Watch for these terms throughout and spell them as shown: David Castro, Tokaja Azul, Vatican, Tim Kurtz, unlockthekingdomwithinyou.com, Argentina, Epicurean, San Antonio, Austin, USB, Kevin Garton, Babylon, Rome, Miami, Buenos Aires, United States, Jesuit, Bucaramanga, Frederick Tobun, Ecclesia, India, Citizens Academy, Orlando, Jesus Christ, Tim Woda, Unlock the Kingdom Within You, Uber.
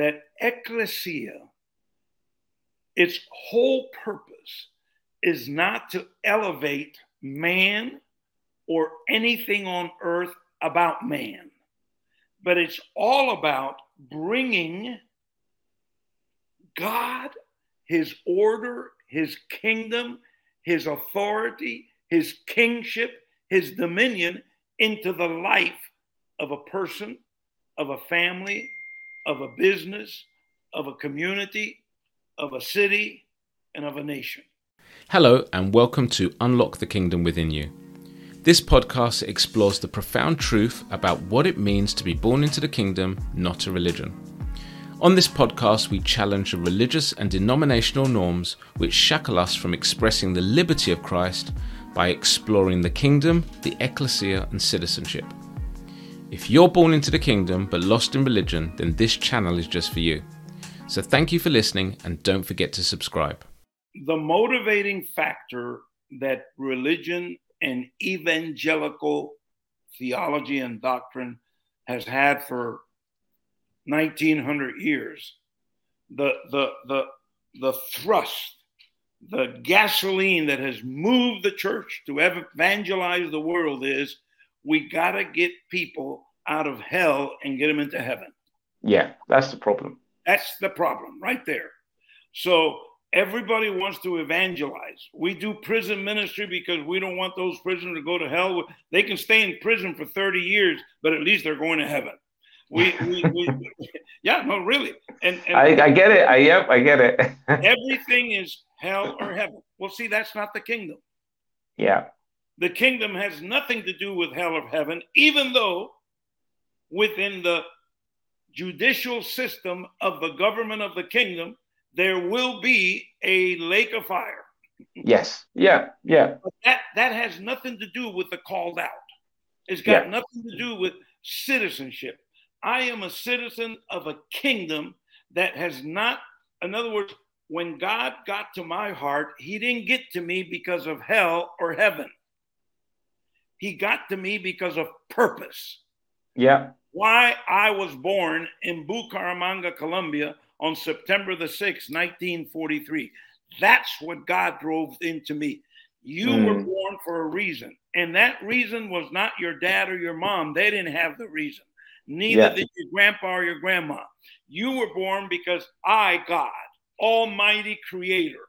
that ecclesia, its whole purpose is not to elevate man or anything on earth about man, but it's all about bringing God, his order, his kingdom, his authority, his kingship, his dominion into the life of a person, of a family, of a business, of a community, of a city, and of a nation. Hello, and welcome to Unlock the Kingdom Within You. This podcast explores the profound truth about what it means to be born into the kingdom, not a religion. On this podcast, we challenge the religious and denominational norms which shackle us from expressing the liberty of Christ by exploring the kingdom, the ecclesia, and citizenship. If you're born into the kingdom but lost in religion, then this channel is just for you. So thank you for listening, and don't forget to subscribe. The motivating factor that religion and evangelical theology and doctrine has had for 1900 years, the thrust, the gasoline that has moved the church to evangelize the world is, we got to get people out of hell and get them into heaven. Yeah, that's the problem. That's the problem right there. So everybody wants to evangelize. We do prison ministry because we don't want those prisoners to go to hell. They can stay in prison for 30 years, but at least they're going to heaven. Yeah, no, really. And I get it. I get it. Everything is hell or heaven. Well, see, that's not the kingdom. Yeah. The kingdom has nothing to do with hell or heaven, even though within the judicial system of the government of the kingdom, there will be a lake of fire. Yes. Yeah. Yeah. But that has nothing to do with the called out. It's got nothing to do with citizenship. I am a citizen of a kingdom that has not, in other words, when God got to my heart, he didn't get to me because of hell or heaven. He got to me because of purpose. Yeah. Why I was born in Bucaramanga, Colombia on September the 6th, 1943. That's what God drove into me. You were born for a reason. And that reason was not your dad or your mom. They didn't have the reason. Neither did your grandpa or your grandma. You were born because I, God, Almighty Creator,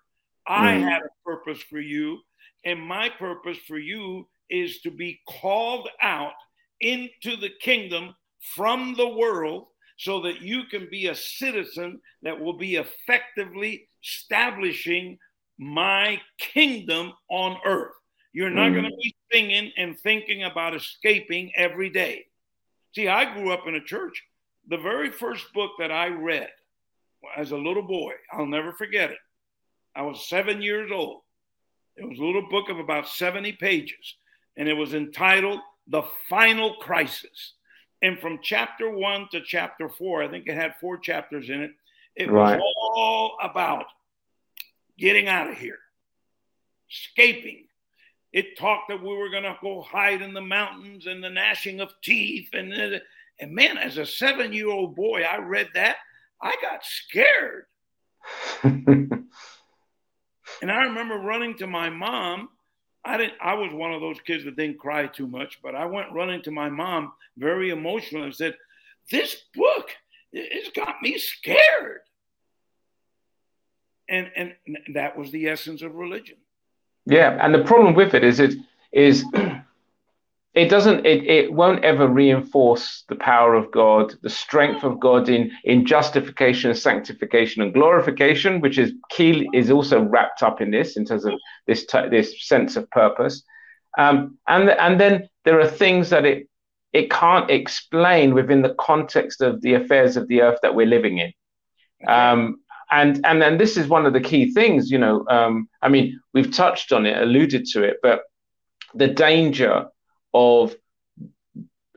I had a purpose for you. And my purpose for you is to be called out into the kingdom from the world so that you can be a citizen that will be effectively establishing my kingdom on earth. You're not going to be singing and thinking about escaping every day. See, I grew up in a church. The very first book that I read as a little boy, I'll never forget it. I was 7 years old. It was a little book of about 70 pages. And it was entitled The Final Crisis. And from chapter 1 to chapter 4, I think it had 4 chapters in it. It was all about getting out of here, escaping. It talked that we were going to go hide in the mountains and the gnashing of teeth. And man, as a 7-year-old boy, I read that. I got scared. And I remember running to my mom. I was one of those kids that didn't cry too much, but I went running to my mom, very emotional, and said, "This book, it's got me scared." And that was the essence of religion. Yeah, and the problem with it is it won't ever reinforce the power of God, the strength of God in justification, sanctification, and glorification, which is key, is also wrapped up in this in terms of this sense of purpose. And then there are things that it can't explain within the context of the affairs of the earth that we're living in. And then this is one of the key things, you know. I mean, we've touched on it, alluded to it, but the danger of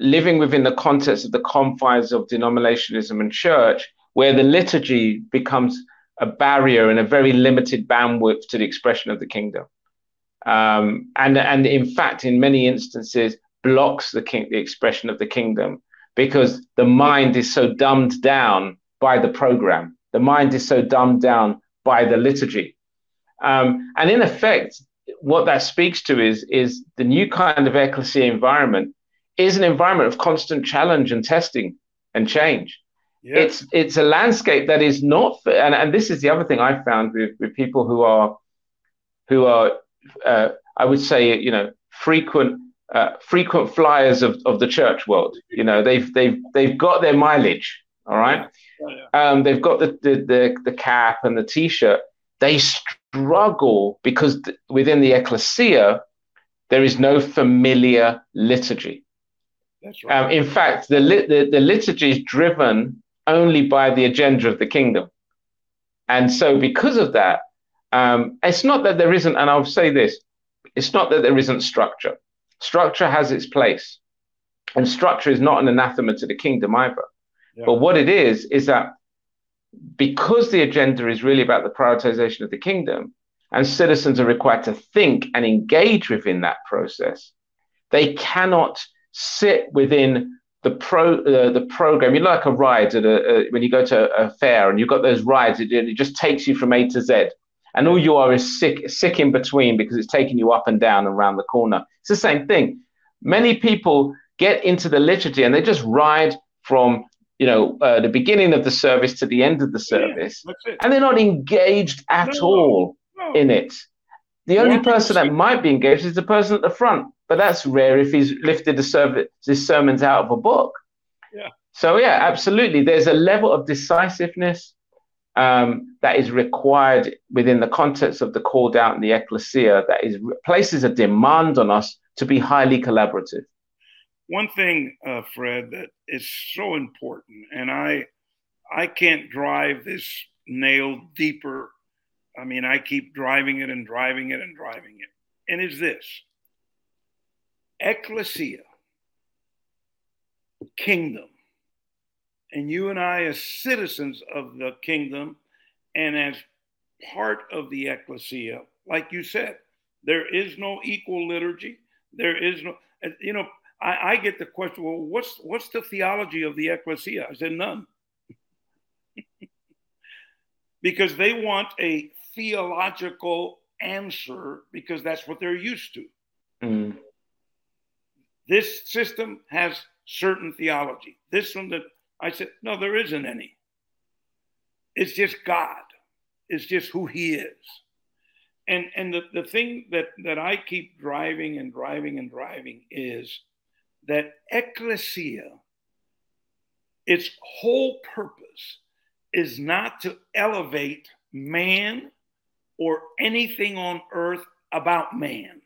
living within the context of the confines of denominationalism and church, where the liturgy becomes a barrier and a very limited bandwidth to the expression of the kingdom. And in fact, in many instances, blocks the expression of the kingdom because the mind is so dumbed down by the program. The mind is so dumbed down by the liturgy. And in effect, what that speaks to is the new kind of ecclesia environment is an environment of constant challenge and testing and change. Yeah. It's a landscape that is not, and this is the other thing I found with people who are I would say, you know, frequent flyers of the church world. You know, they've got their mileage. All right. Yeah. They've got the cap and the T-shirt. They struggle because within the ecclesia, there is no familiar liturgy. That's right. In fact, the liturgy is driven only by the agenda of the kingdom. And so because of that, it's not that there isn't, and I'll say this, it's not that there isn't structure. Structure has its place. And structure is not an anathema to the kingdom either. Yeah. But what it is that because the agenda is really about the prioritization of the kingdom, and citizens are required to think and engage within that process, they cannot sit within the program. You're like a ride at when you go to a fair and you've got those rides, it just takes you from A to Z. And all you are is sick in between because it's taking you up and down and around the corner. It's the same thing. Many people get into the liturgy and they just ride from the beginning of the service to the end of the service, and they're not engaged at all in it. The only person that might be engaged is the person at the front, but that's rare if he's lifted his sermons out of a book. Yeah. So yeah, absolutely. There's a level of decisiveness that is required within the context of the called out and the ecclesia that is places a demand on us to be highly collaborative. One thing, Fred, that is so important, and I can't drive this nail deeper. I mean, I keep driving it and driving it and driving it. And is this: ecclesia, kingdom, and you and I as citizens of the kingdom and as part of the ecclesia, like you said, there is no equal liturgy. There is no, I get the question, well, what's the theology of the ecclesia? I said, none. Because they want a theological answer because that's what they're used to. Mm. This system has certain theology. This one that I said, no, there isn't any. It's just God. It's just who he is. And the thing that I keep driving and driving and driving is that ecclesia, its whole purpose is not to elevate man or anything on earth about man,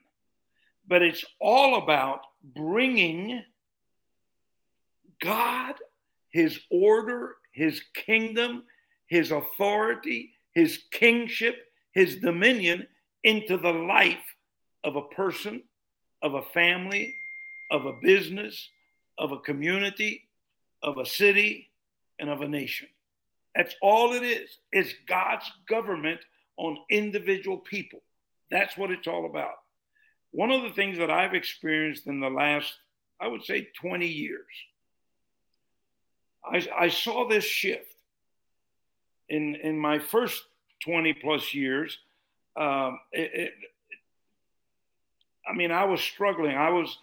but it's all about bringing God, his order, his kingdom, his authority, his kingship, his dominion into the life of a person, of a family, of a business, of a community, of a city, and of a nation. That's all it is. It's God's government on individual people. That's what it's all about. One of the things that I've experienced in the last, I would say, 20 years, I saw this shift. In my first 20 plus years, I was struggling. I was...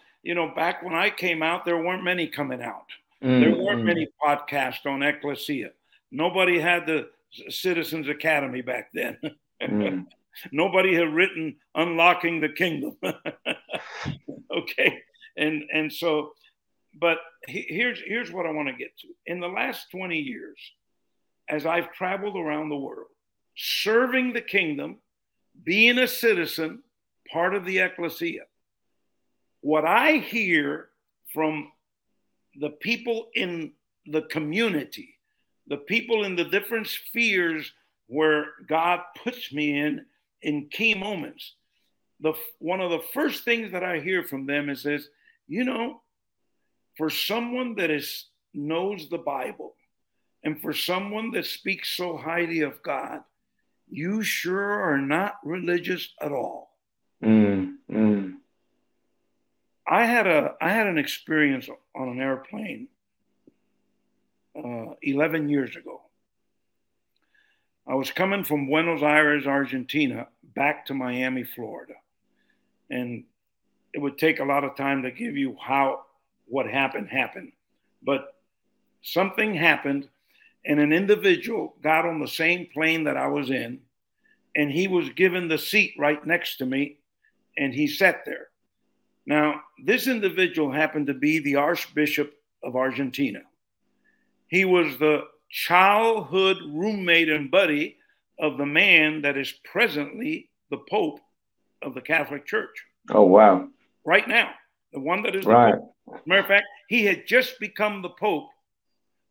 back when I came out, there weren't many coming out. Mm-hmm. There weren't many podcasts on ecclesia. Nobody had the Citizens Academy back then. Mm-hmm. Nobody had written Unlocking the Kingdom. Okay. And so, but here's what I want to get to. In the last 20 years, as I've traveled around the world, serving the kingdom, being a citizen, part of the ecclesia, what I hear from the people in the community, the people in the different spheres where God puts me in key moments, one of the first things that I hear from them is this: for someone that knows the Bible and for someone that speaks so highly of God, you sure are not religious at all. Mm, mm. I had an experience on an airplane 11 years ago. I was coming from Buenos Aires, Argentina, back to Miami, Florida. And it would take a lot of time to give you how what happened. But something happened, and an individual got on the same plane that I was in, and he was given the seat right next to me, and he sat there. Now, this individual happened to be the Archbishop of Argentina. He was the childhood roommate and buddy of the man that is presently the Pope of the Catholic Church. Oh, wow. Right now, the one that is right. The Pope. As a matter of fact, he had just become the Pope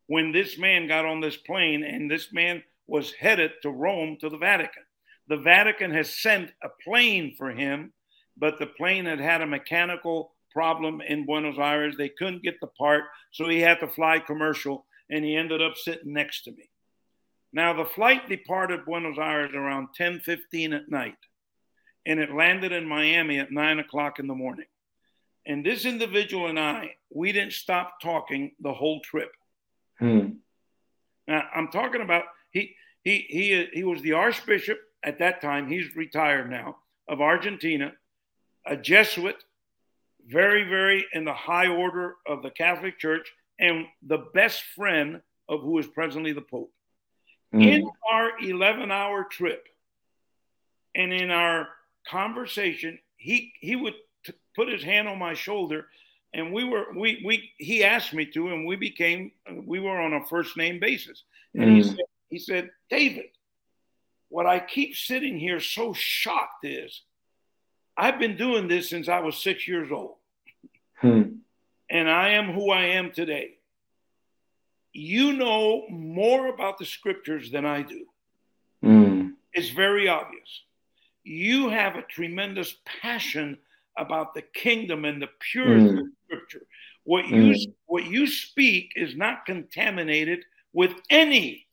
when this man got on this plane, and this man was headed to Rome, to the Vatican. The Vatican has sent a plane for him, but the plane had had a mechanical problem in Buenos Aires. They couldn't get the part, so he had to fly commercial, and he ended up sitting next to me. Now, the flight departed Buenos Aires around 10:15 at night, and it landed in Miami at 9 o'clock in the morning. And this individual and I, we didn't stop talking the whole trip. Now, I'm talking about he was the Archbishop at that time. He's retired now, of Argentina, a Jesuit, very, very in the high order of the Catholic Church, and the best friend of who is presently the Pope. In our 11-hour trip and in our conversation, he would put his hand on my shoulder, and he asked me to, and we were on a first name basis. And he said, David, what I keep sitting here so shocked is I've been doing this since I was 6 years old. And I am who I am today. You know more about the scriptures than I do. It's very obvious. You have a tremendous passion about the kingdom and the purity of scripture. What you speak is not contaminated with any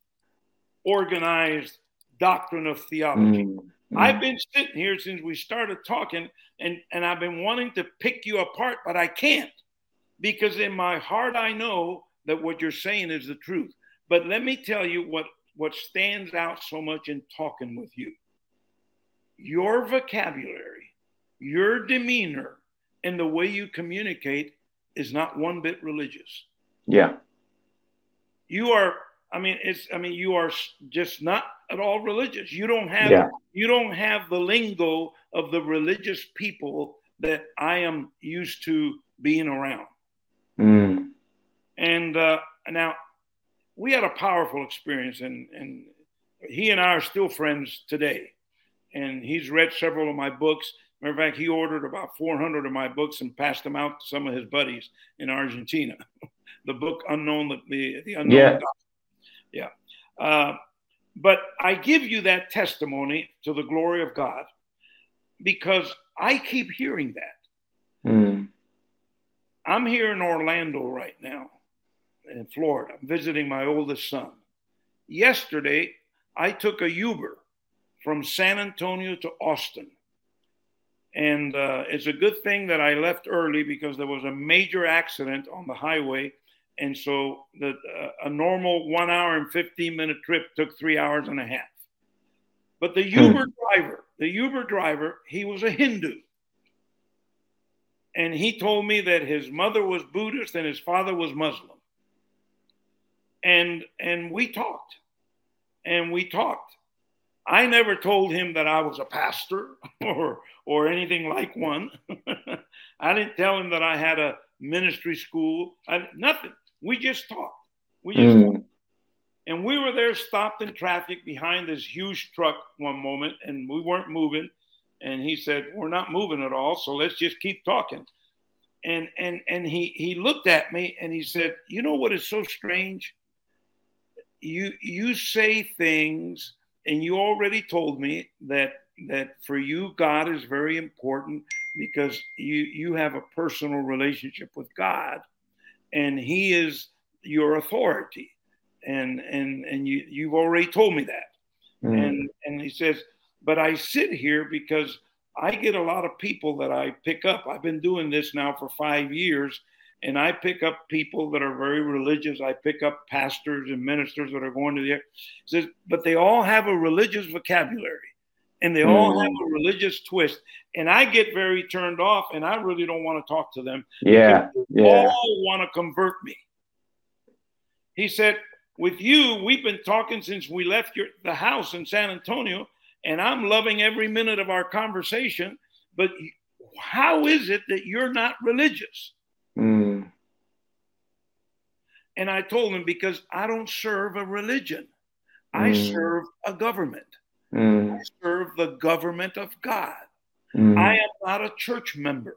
organized doctrine of theology. I've been sitting here since we started talking, and I've been wanting to pick you apart, but I can't, because in my heart I know that what you're saying is the truth. But let me tell you what stands out so much in talking with you. Your vocabulary, your demeanor, and the way you communicate is not one bit religious. Yeah. You are just not at all religious. You don't have the lingo of the religious people that I am used to being around. And now we had a powerful experience, and he and I are still friends today. And he's read several of my books. Matter of fact, he ordered about 400 of my books and passed them out to some of his buddies in Argentina. The book Unknown, the Unknown. Yeah. Yeah. But I give you that testimony to the glory of God because I keep hearing that. I'm here in Orlando right now, in Florida, visiting my oldest son. Yesterday, I took a Uber from San Antonio to Austin. And it's a good thing that I left early because there was a major accident on the highway. And so a normal 1 hour and 15-minute trip took 3.5 hours. But the Uber driver, he was a Hindu. And he told me that his mother was Buddhist and his father was Muslim. And we talked. I never told him that I was a pastor or anything like one. I didn't tell him that I had a ministry school. Nothing. We just talked. And we were there stopped in traffic behind this huge truck one moment, and we weren't moving. And he said, we're not moving at all, so let's just keep talking. And he looked at me and he said, you know what is so strange? You say things, and you already told me that for you, God is very important because you have a personal relationship with God and he is your authority. And you've already told me that. And he says, but I sit here because I get a lot of people that I pick up. I've been doing this now for 5 years. And I pick up people that are very religious. I pick up pastors and ministers that are going to the, but they all have a religious vocabulary and they all have a religious twist. And I get very turned off and I really don't want to talk to them. Yeah. They all want to convert me. He said, with you, we've been talking since we left the house in San Antonio, and I'm loving every minute of our conversation. But how is it that you're not religious? And I told him, because I don't serve a religion. I serve a government. I serve the government of God. I am not a church member.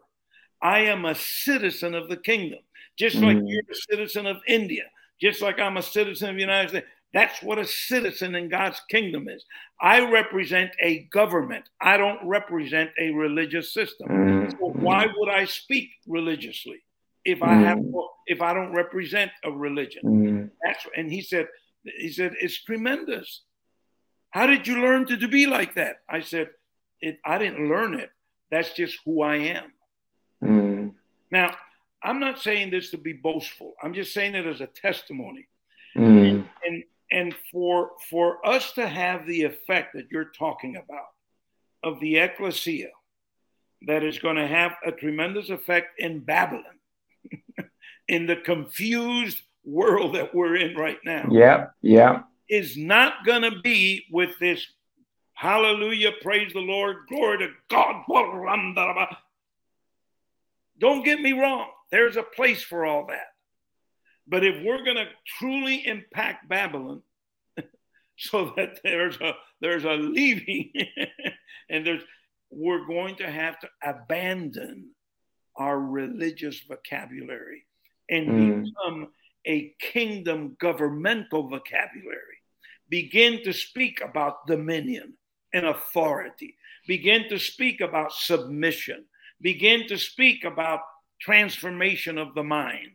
I am a citizen of the kingdom, just like you're a citizen of India, just like I'm a citizen of the United States. That's what a citizen in God's kingdom is. I represent a government. I don't represent a religious system. So why would I speak religiously if I don't represent a religion? And he said, it's tremendous. How did you learn to be like that? I said, I didn't learn it. That's just who I am. Now, I'm not saying this to be boastful. I'm just saying it as a testimony. And for us to have the effect that you're talking about of the Ecclesia, that is going to have a tremendous effect in Babylon, in the confused world that we're in right now. Yeah. Is not going to be with this hallelujah, praise the Lord, glory to God. Don't get me wrong. There's a place for all that. But if we're going to truly impact Babylon so that there's a leaving and we're going to have to abandon our religious vocabulary and become a kingdom governmental vocabulary. Begin to speak about dominion and authority. Begin to speak about submission. Begin to speak about transformation of the mind.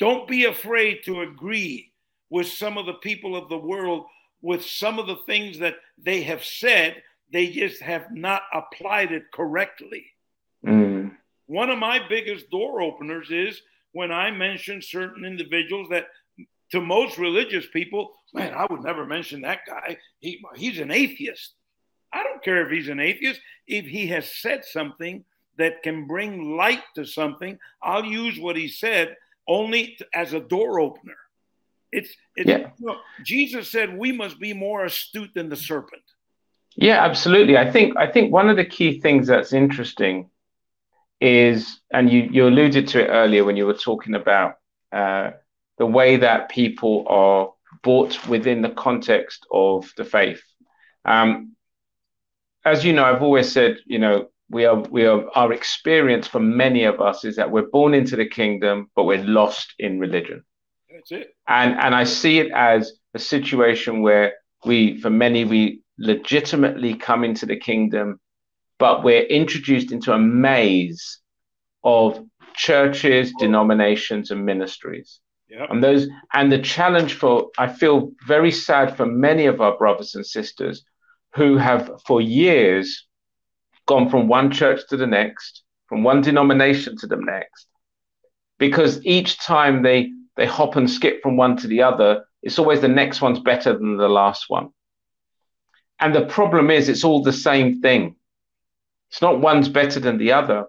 Don't be afraid to agree with some of the people of the world, with some of the things that they have said. They just have not applied it correctly. One of my biggest door openers is when I mention certain individuals that to most religious people, man, I would never mention that guy. He's an atheist. I don't care if he's an atheist. If he has said something that can bring light to something, I'll use what he said only as a door opener. You know, Jesus said we must be more astute than the serpent. Yeah, absolutely. I think one of the key things that's interesting is, and you alluded to it earlier when you were talking about the way that people are brought within the context of the faith. As you know, I've always said, you know, our experience for many of us is that we're born into the kingdom, but we're lost in religion. That's it. And I see it as a situation where we legitimately come into the kingdom, but we're introduced into a maze of churches, denominations, and ministries. Yep. And the challenge I feel very sad for many of our brothers and sisters who have for years gone from one church to the next, from one denomination to the next, because each time they hop and skip from one to the other, it's always the next one's better than the last one. And the problem is it's all the same thing. It's not one's better than the other.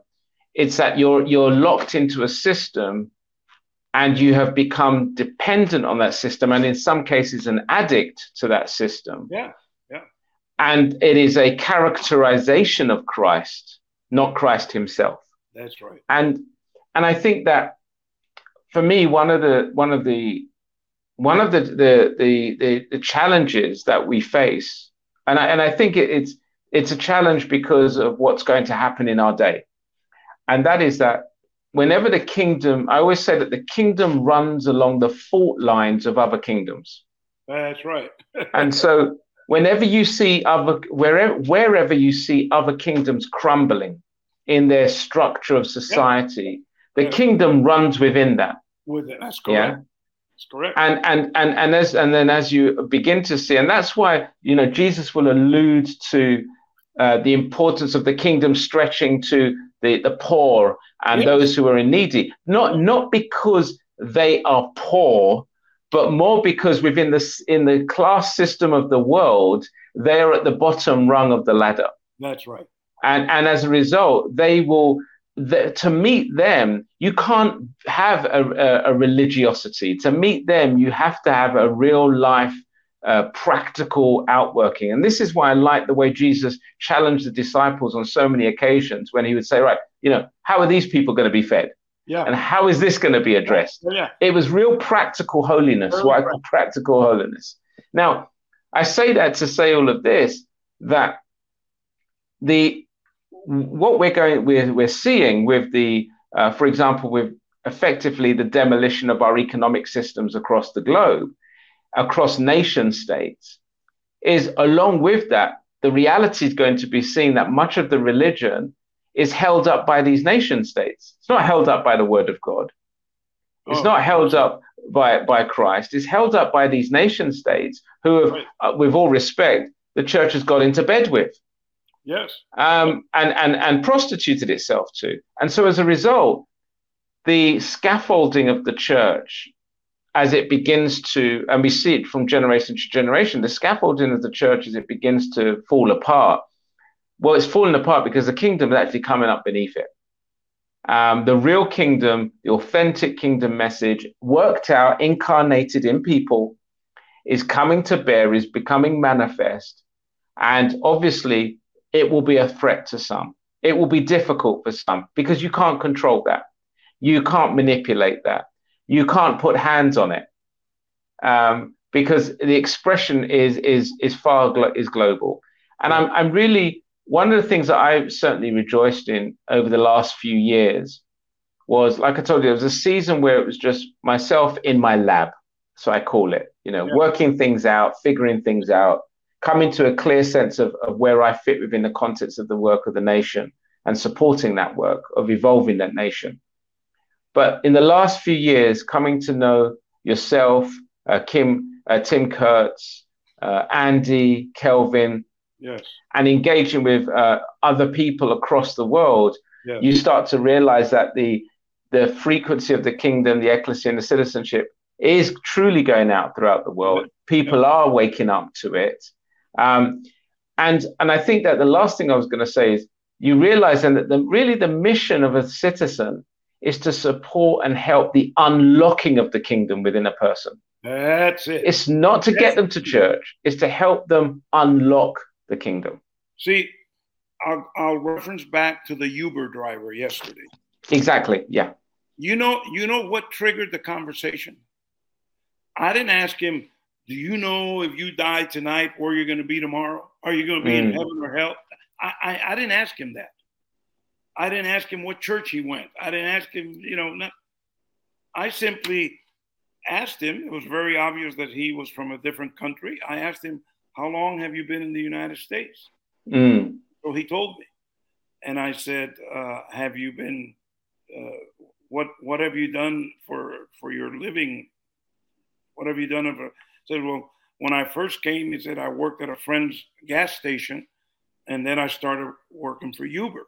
It's that you're locked into a system and you have become dependent on that system, and in some cases an addict to that system. Yeah. And it is a characterization of Christ, not Christ himself. That's right. And I think that for me, one of the challenges that we face, and I think it's a challenge because of what's going to happen in our day. And that is that whenever the kingdom, I always say that the kingdom runs along the fault lines of other kingdoms. That's right. And so whenever you see wherever you see other kingdoms crumbling in their structure of society, the kingdom runs within that. That's correct. Yeah? That's correct. And then as you begin to see, and that's why, you know, Jesus will allude to the importance of the kingdom stretching to the poor and those who are in needy, not because they are poor, but more because within the class system of the world, they're at the bottom rung of the ladder. That's right. And as a result, they will, to meet them, you can't have a religiosity. To meet them, you have to have a real life practical outworking. And this is why I like the way Jesus challenged the disciples on so many occasions when he would say, right, how are these people going to be fed? Yeah. And how is this going to be addressed? Yeah. It was real practical holiness, what I call practical holiness. Now, I say that to say all of this, that we're seeing with the, for example, with effectively the demolition of our economic systems across the globe, across nation states, is along with that, the reality is going to be seen that much of the religion is held up by these nation states. It's not held up by the word of God. It's not held up by Christ. It's held up by these nation states who have, with all respect, the church has got into bed with. Yes. And prostituted itself to. And so as a result, the scaffolding of the church, as it begins to, and we see it from generation to generation, the scaffolding of the church as it begins to fall apart. Well, it's falling apart because the kingdom is actually coming up beneath it. The real kingdom, the authentic kingdom message, worked out, incarnated in people, is coming to bear, is becoming manifest. And obviously, it will be a threat to some. It will be difficult for some because you can't control that. You can't manipulate that. You can't put hands on it because the expression is global. And I'm really, one of the things that I've certainly rejoiced in over the last few years was, like I told you, it was a season where it was just myself in my lab. So I call it, working things out, figuring things out, coming to a clear sense of where I fit within the context of the work of the nation and supporting that work of evolving that nation. But in the last few years, coming to know yourself, Tim Kurtz, Andy, Kelvin, yes, and engaging with other people across the world, yes, you start to realize that the frequency of the kingdom, the ecclesia, and the citizenship is truly going out throughout the world. Yes. People are waking up to it. And I think that the last thing I was going to say is you realize then that the mission of a citizen is to support and help the unlocking of the kingdom within a person. That's it. It's not to get them to church. It's to help them unlock the kingdom. See, I'll reference back to the Uber driver yesterday. Exactly, yeah. You know what triggered the conversation? I didn't ask him, do you know if you die tonight where you're going to be tomorrow? Are you going to be in heaven or hell? I didn't ask him that. I didn't ask him what church he went. I didn't ask him, I simply asked him, it was very obvious that he was from a different country. I asked him, how long have you been in the United States? Mm. So he told me. And I said, have you been, what have you done for your living? What have you done? He said, well, when I first came, he said, I worked at a friend's gas station. And then I started working for Uber.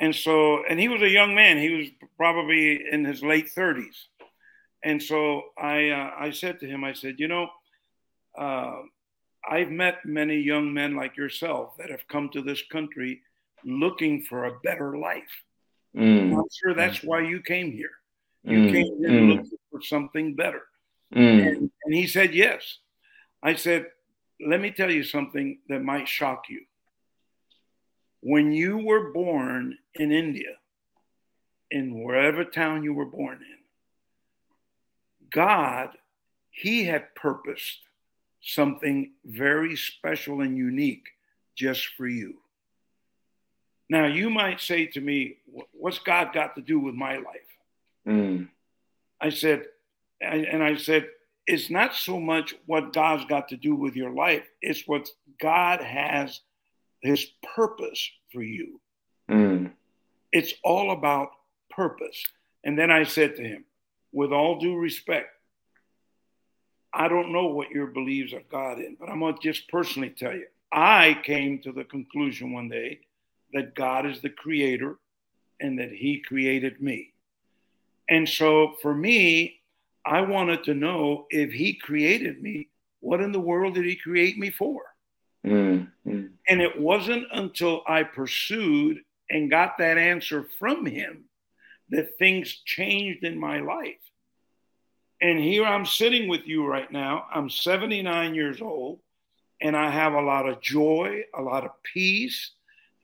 And so, and he was a young man. He was probably in his late 30s. And so I said to him, I said, I've met many young men like yourself that have come to this country looking for a better life. Mm. I'm sure that's why you came here. You came here looking for something better. Mm. And he said, yes. I said, let me tell you something that might shock you. When you were born in India, in wherever town you were born in, God, he had purposed something very special and unique just for you. Now, you might say to me, what's God got to do with my life? Mm. I said, it's not so much what God's got to do with your life. It's what God has his purpose for you. Mm. It's all about purpose. And then I said to him, with all due respect, I don't know what your beliefs are God in, but I'm going to just personally tell you, I came to the conclusion one day that God is the creator and that he created me. And so for me, I wanted to know, if he created me, what in the world did he create me for? Mm-hmm. And it wasn't until I pursued and got that answer from him that things changed in my life. And here I'm sitting with you right now. I'm 79 years old, and I have a lot of joy, a lot of peace,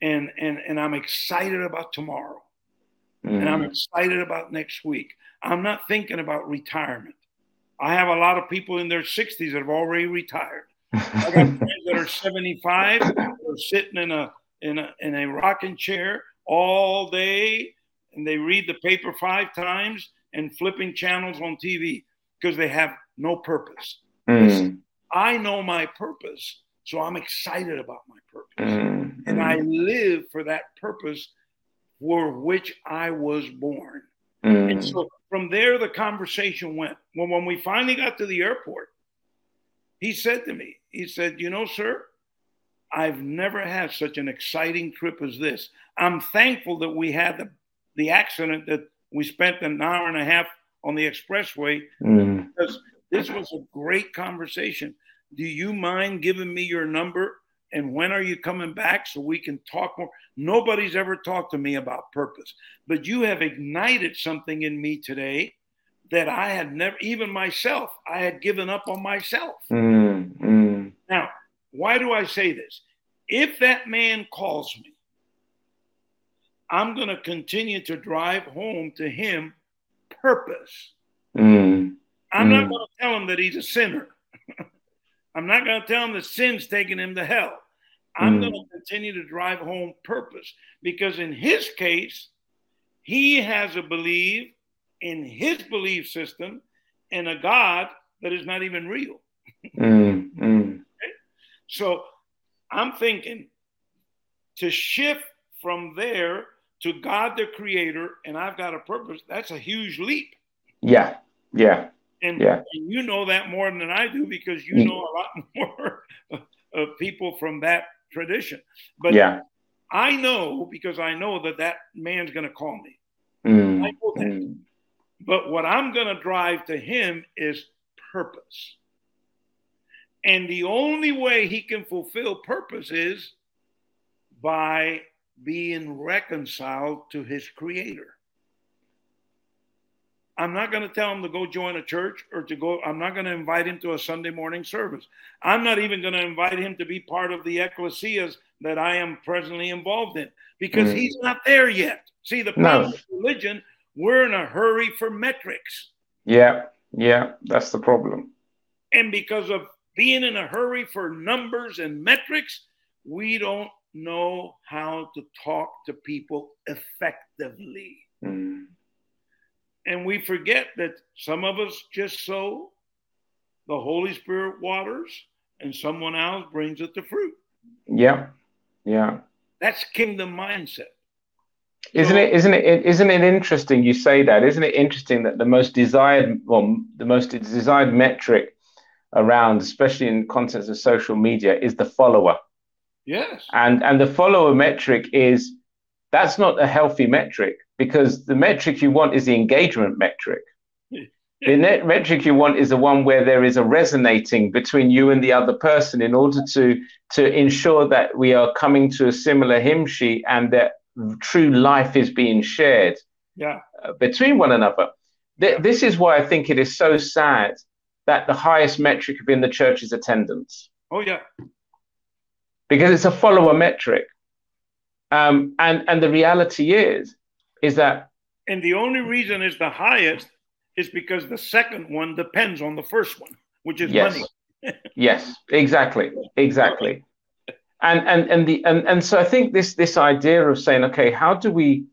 and I'm excited about tomorrow. Mm-hmm. And I'm excited about next week. I'm not thinking about retirement. I have a lot of people in their 60s that have already retired. I got friends that are 75, they're sitting in a rocking chair all day, and they read the paper 5 times and flipping channels on TV because they have no purpose. Mm. Listen, I know my purpose, so I'm excited about my purpose. Mm. And I live for that purpose for which I was born. Mm. And so from there, the conversation went. Well, when we finally got to the airport, he said to me, he said, "You know, sir, I've never had such an exciting trip as this. I'm thankful that we had the accident that we spent an hour and a half on the expressway, because this was a great conversation. Do you mind giving me your number? And when are you coming back so we can talk more?" Nobody's ever talked to me about purpose, but you have ignited something in me today that I had never, even myself, I had given up on myself. Now, why do I say this? If that man calls me, I'm going to continue to drive home to him purpose. I'm not going to tell him that he's a sinner. I'm not going to tell him that sin's taking him to hell. I'm going to continue to drive home purpose, because in his case, he has a belief in his belief system and a God that is not even real. Okay? So I'm thinking to shift from there to God the creator, and I've got a purpose, that's a huge leap. And you know that more than I do, because you know a lot more of people from that tradition. But I know, because I know that man's going to call me. I know that. But what I'm going to drive to him is purpose. And the only way he can fulfill purpose is by being reconciled to his creator. I'm not going to tell him to go join a church or to go. I'm not going to invite him to a Sunday morning service. I'm not even going to invite him to be part of the ecclesias that I am presently involved in, because he's not there yet. See, the problem with religion, we're in a hurry for metrics. Yeah, that's the problem. And because of being in a hurry for numbers and metrics, we don't know how to talk to people effectively. And we forget that some of us just sow the Holy Spirit waters and someone else brings it to fruit. Yeah. That's kingdom mindset. Isn't it interesting you say that? Isn't it interesting that the most desired metric around, especially in contents of social media, is the follower? Yes. And the follower metric is, that's not a healthy metric, because the metric you want is the engagement metric. The metric you want is the one where there is a resonating between you and the other person, in order to ensure that we are coming to a similar hymn sheet and that true life is being shared between one another. This is why I think it is so sad that the highest metric of in the church is attendance. Oh, yeah. Because it's a follower metric. And the reality is that... And the only reason it's the highest is because the second one depends on the first one, which is money. Yes, exactly. And so I think this idea of saying, okay, how do we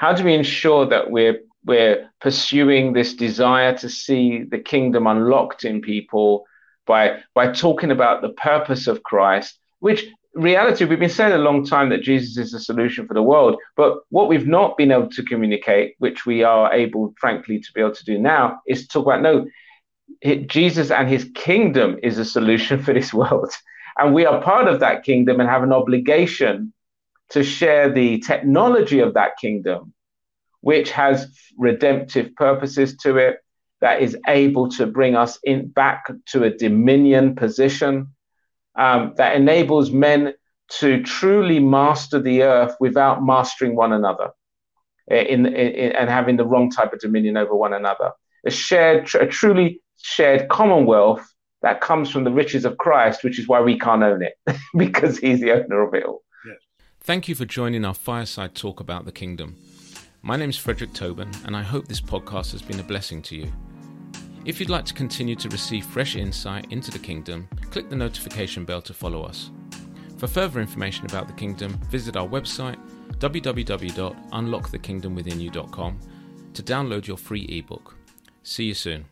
ensure that we're pursuing this desire to see the kingdom unlocked in people by talking about the purpose of Christ, which reality, we've been saying a long time that Jesus is the solution for the world, but what we've not been able to communicate, which we are able, frankly, to be able to do now, is to talk about, Jesus and his kingdom is a solution for this world. And we are part of that kingdom and have an obligation to share the technology of that kingdom, which has redemptive purposes to it, that is able to bring us in back to a dominion position, that enables men to truly master the earth without mastering one another and having the wrong type of dominion over one another. A truly shared commonwealth that comes from the riches of Christ, which is why we can't own it, because he's the owner of it all. Yes. Thank you for joining our fireside talk about the kingdom. My name's Frederick Tobun, and I hope this podcast has been a blessing to you. If you'd like to continue to receive fresh insight into the kingdom, click the notification bell to follow us. For further information about the kingdom, visit our website, www.unlockthekingdomwithinyou.com, to download your free ebook. See you soon.